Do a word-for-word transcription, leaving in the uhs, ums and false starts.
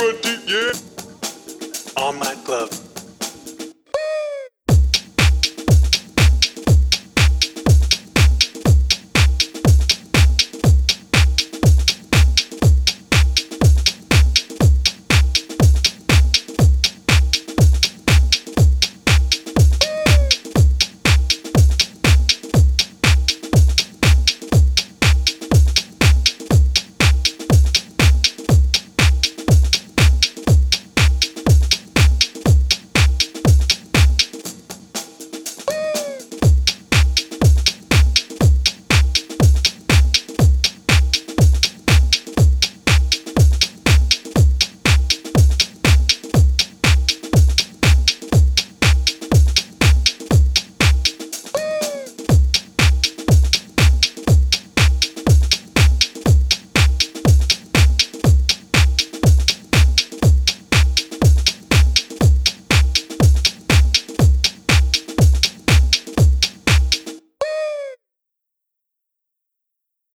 ready, yeah. On my glove.